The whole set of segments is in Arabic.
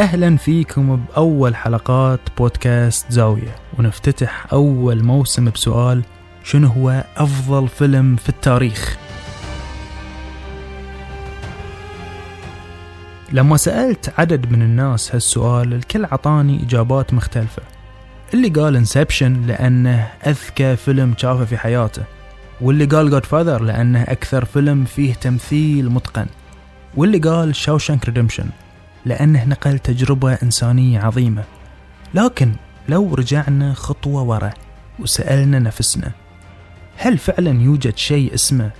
أهلا فيكم بأول حلقات بودكاست زاوية، ونفتتح أول موسم بسؤال: شنو هو أفضل فيلم في التاريخ؟ لما سألت عدد من الناس هالسؤال، الكل عطاني إجابات مختلفة. اللي قال إنسبشن لأنه أذكى فيلم شافه في حياته، واللي قال Godfather لأنه أكثر فيلم فيه تمثيل متقن، واللي قال Shawshank Redemption لأنه نقل تجربة إنسانية عظيمة. لكن لو رجعنا خطوة ورا وسألنا نفسنا، هل فعلا يوجد شيء اسمه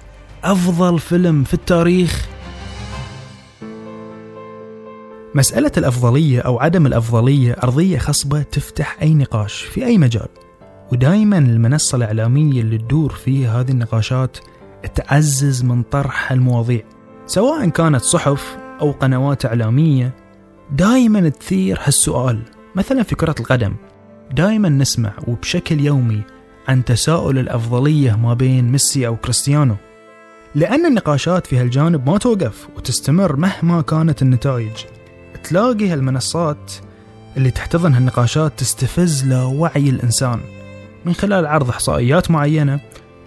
أفضل فيلم في التاريخ؟ مسألة الأفضلية أو عدم الأفضلية أرضية خصبة تفتح أي نقاش في أي مجال، ودائما المنصة الإعلامية اللي تدور فيها هذه النقاشات تعزز من طرح المواضيع، سواء كانت صحف أو قنوات إعلامية. دائما تثير هالسؤال. مثلا في كرة القدم دائما نسمع وبشكل يومي عن تساؤل الأفضلية ما بين ميسي أو كريستيانو، لأن النقاشات في هالجانب ما توقف وتستمر مهما كانت النتائج. تلاقي هالمنصات اللي تحتضن هالنقاشات تستفز لوعي الإنسان من خلال عرض إحصائيات معينة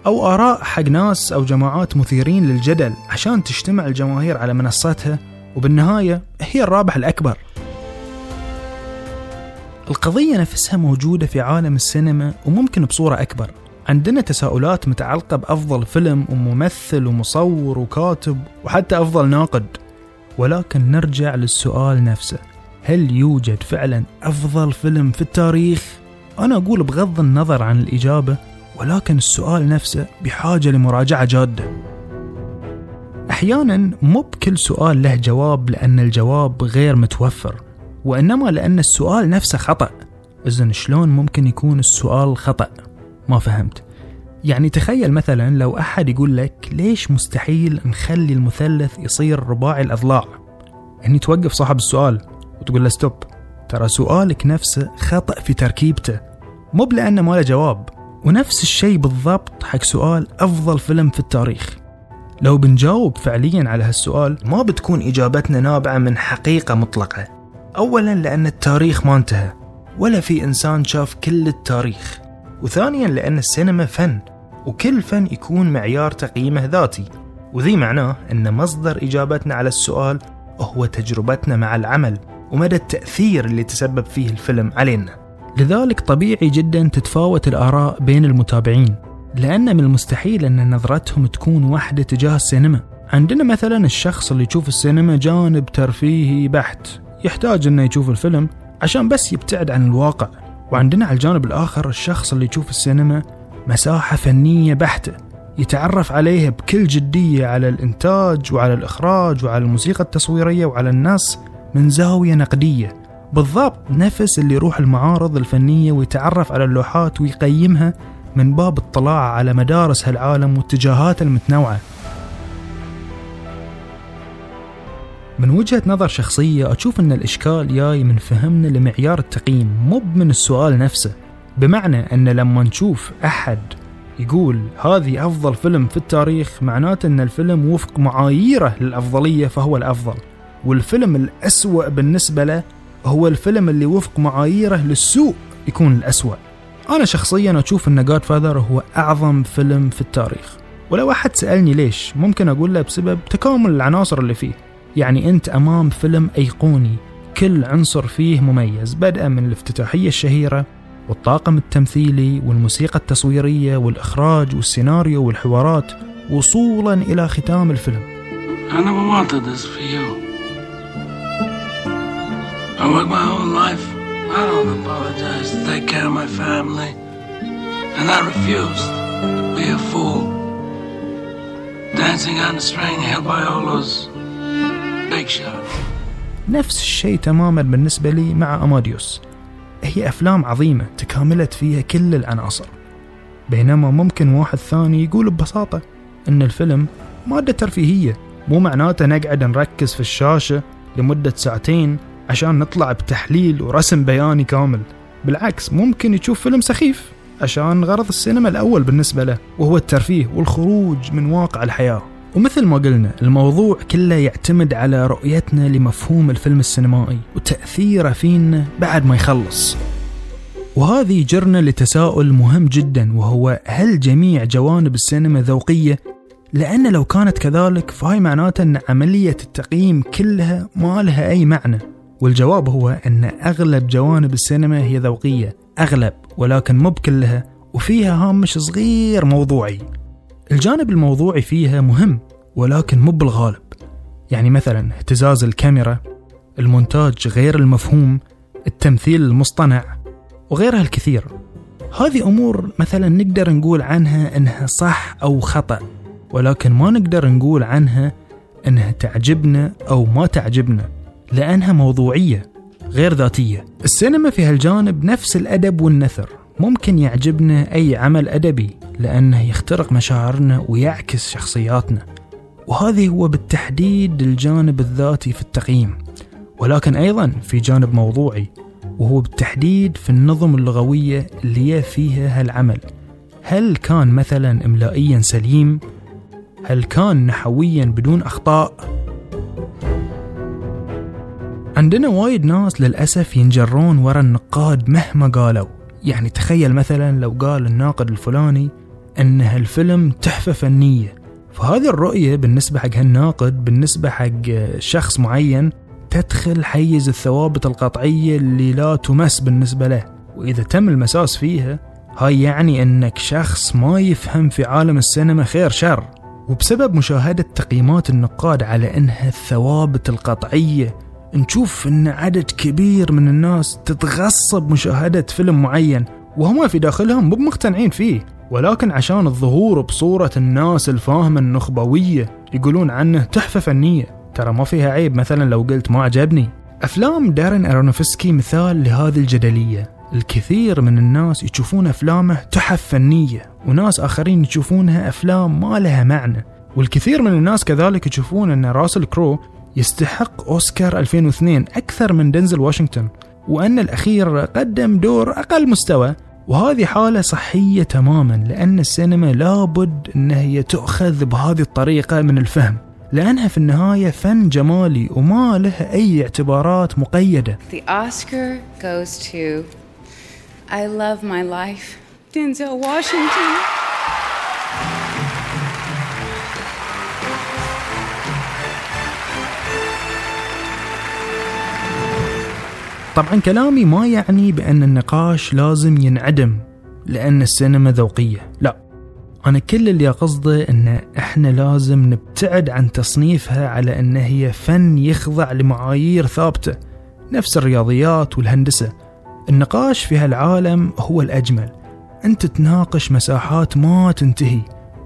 أو آراء حق ناس أو جماعات مثيرين للجدل عشان تجتمع الجماهير على منصاتها، وبالنهاية هي الرابح الأكبر. القضية نفسها موجودة في عالم السينما وممكن بصورة أكبر. عندنا تساؤلات متعلقة بأفضل فيلم وممثل ومصور وكاتب وحتى أفضل ناقد، ولكن نرجع للسؤال نفسه: هل يوجد فعلا أفضل فيلم في التاريخ؟ أنا أقول بغض النظر عن الإجابة، ولكن السؤال نفسه بحاجة لمراجعة جادة. أحيانا مو بكل سؤال له جواب لأن الجواب غير متوفر، وإنما لأن السؤال نفسه خطأ. إذن شلون ممكن يكون السؤال خطأ؟ ما فهمت. يعني تخيل مثلا لو أحد يقول لك: ليش مستحيل نخلي المثلث يصير رباعي الأضلاع؟ يعني توقف صاحب السؤال وتقول له ستوب، ترى سؤالك نفسه خطأ في تركيبته، مو لأنه ما له جواب. ونفس الشيء بالضبط حق سؤال أفضل فيلم في التاريخ. لو بنجاوب فعليا على هالسؤال ما بتكون إجابتنا نابعة من حقيقة مطلقة. أولا لأن التاريخ ما انتهى، ولا في إنسان شاف كل التاريخ. وثانيا لأن السينما فن، وكل فن يكون معيار تقييمه ذاتي، وذي معناه أن مصدر إجابتنا على السؤال هو تجربتنا مع العمل ومدى التأثير اللي تسبب فيه الفيلم علينا. لذلك طبيعي جدا تتفاوت الآراء بين المتابعين، لأن من المستحيل أن نظرتهم تكون واحدة تجاه السينما. عندنا مثلا الشخص اللي يشوف السينما جانب ترفيهي بحت، يحتاج أنه يشوف الفيلم عشان بس يبتعد عن الواقع. وعندنا على الجانب الآخر الشخص اللي يشوف السينما مساحة فنية بحتة، يتعرف عليها بكل جدية، على الإنتاج وعلى الإخراج وعلى الموسيقى التصويرية وعلى النص من زاوية نقدية، بالضبط نفس اللي يروح المعارض الفنية ويتعرف على اللوحات ويقيمها من باب اطلاع على مدارس هالعالم واتجاهات المتنوعة. من وجهة نظر شخصية أشوف أن الإشكال جاي من فهمنا لمعيار التقييم، مو من السؤال نفسه. بمعنى أن لما نشوف أحد يقول هذه أفضل فيلم في التاريخ، معناته أن الفيلم وفق معاييره للأفضلية فهو الأفضل، والفيلم الأسوأ بالنسبة له هو الفيلم اللي وفق معاييره للسوء يكون الأسوأ. أنا شخصيا أشوف أن Godfather هو أعظم فيلم في التاريخ، ولو أحد سألني ليش، ممكن أقول له بسبب تكامل العناصر اللي فيه. يعني أنت أمام فيلم أيقوني كل عنصر فيه مميز، بدءا من الافتتاحية الشهيرة والطاقم التمثيلي والموسيقى التصويرية والإخراج والسيناريو والحوارات، وصولا إلى ختام الفيلم. نفس الشيء تماما بالنسبة لي مع أماديوس. هي أفلام عظيمة تكاملت فيها كل العناصر، بينما ممكن واحد ثاني يقول ببساطة إن الفيلم مادة ترفيهية، مو معناته نقعد نركز في الشاشة لمدة ساعتين عشان نطلع بتحليل ورسم بياني كامل. بالعكس، ممكن يشوف فيلم سخيف عشان غرض السينما الأول بالنسبة له، وهو الترفيه والخروج من واقع الحياة. ومثل ما قلنا الموضوع كله يعتمد على رؤيتنا لمفهوم الفيلم السينمائي وتأثيره فينا بعد ما يخلص. وهذا يجرنا لتساؤل مهم جدا، وهو هل جميع جوانب السينما ذوقية؟ لأن لو كانت كذلك فهي معناته أن عملية التقييم كلها ما لها أي معنى. والجواب هو أن أغلب جوانب السينما هي ذوقية، أغلب، ولكن مو بكلها، وفيها هامش صغير موضوعي. الجانب الموضوعي فيها مهم ولكن مو بالغالب، يعني مثلا اهتزاز الكاميرا، المونتاج غير المفهوم، التمثيل المصطنع وغيرها الكثير. هذه أمور مثلا نقدر نقول عنها أنها صح أو خطأ، ولكن ما نقدر نقول عنها أنها تعجبنا أو ما تعجبنا، لأنها موضوعية غير ذاتية. السينما في هالجانب نفس الأدب والنثر، ممكن يعجبنا أي عمل أدبي لأنه يخترق مشاعرنا ويعكس شخصياتنا، وهذه هو بالتحديد الجانب الذاتي في التقييم. ولكن أيضا في جانب موضوعي، وهو بالتحديد في النظم اللغوية اللي فيها هالعمل، هل كان مثلا إملائيا سليم؟ هل كان نحويا بدون أخطاء؟ عندنا وايد ناس للأسف ينجرون وراء النقاد مهما قالوا. يعني تخيل مثلا لو قال الناقد الفلاني أن هالفيلم تحفة فنية، فهذه الرؤية بالنسبة حق هالناقد، بالنسبة حق شخص معين، تدخل حيز الثوابت القطعية اللي لا تمس بالنسبة له، وإذا تم المساس فيها هاي يعني أنك شخص ما يفهم في عالم السينما خير شر. وبسبب مشاهدة تقييمات النقاد على أنها الثوابت القطعية، نشوف أن عدد كبير من الناس تتغصب مشاهدة فيلم معين وهم في داخلهم مو مقتنعين فيه، ولكن عشان الظهور بصورة الناس الفاهمة النخبوية يقولون عنه تحفة فنية. ترى ما فيها عيب مثلا لو قلت ما عجبني. أفلام دارين أرونوفسكي مثال لهذه الجدلية. الكثير من الناس يشوفون أفلامه تحف فنية، وناس آخرين يشوفونها أفلام ما لها معنى. والكثير من الناس كذلك يشوفون أن راسل كرو يستحق أوسكار 2002 أكثر من دنزل واشنطن، وأن الأخير قدم دور أقل مستوى. وهذه حالة صحية تماما، لأن السينما لابد أنها تأخذ بهذه الطريقة من الفهم، لأنها في النهاية فن جمالي وما لها أي اعتبارات مقيدة. The Oscar goes to I love my life, Denzel Washington. طبعا كلامي ما يعني بأن النقاش لازم ينعدم لأن السينما ذوقية، لا، أنا كل اللي قصده أن إحنا لازم نبتعد عن تصنيفها على أن هي فن يخضع لمعايير ثابتة، نفس الرياضيات والهندسة. النقاش في هالعالم هو الأجمل، أنت تناقش مساحات ما تنتهي،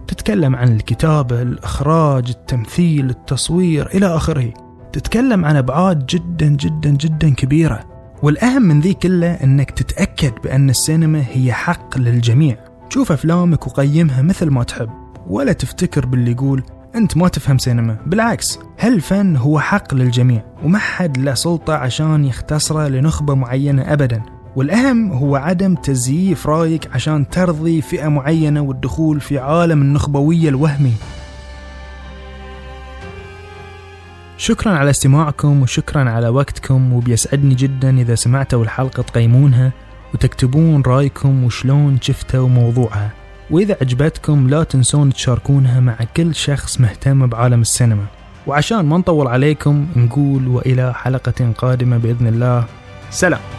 تتكلم عن الكتابة، الإخراج، التمثيل، التصوير إلى آخره، تتكلم عن أبعاد جدا جدا جدا كبيرة. والأهم من ذي كله أنك تتأكد بأن السينما هي حق للجميع. شوف أفلامك وقيمها مثل ما تحب، ولا تفتكر باللي يقول أنت ما تفهم سينما. بالعكس، هالفن هو حق للجميع وما حد له سلطة عشان يختصره لنخبة معينة أبدا. والأهم هو عدم تزييف رأيك عشان ترضي فئة معينة والدخول في عالم النخبوية الوهمي. شكرا على استماعكم وشكرا على وقتكم، وبيسعدني جدا إذا سمعتوا الحلقة تقيمونها وتكتبون رأيكم وشلون شفتوا موضوعها. وإذا عجبتكم لا تنسون تشاركونها مع كل شخص مهتم بعالم السينما. وعشان ما نطول عليكم نقول وإلى حلقة قادمة بإذن الله، سلام.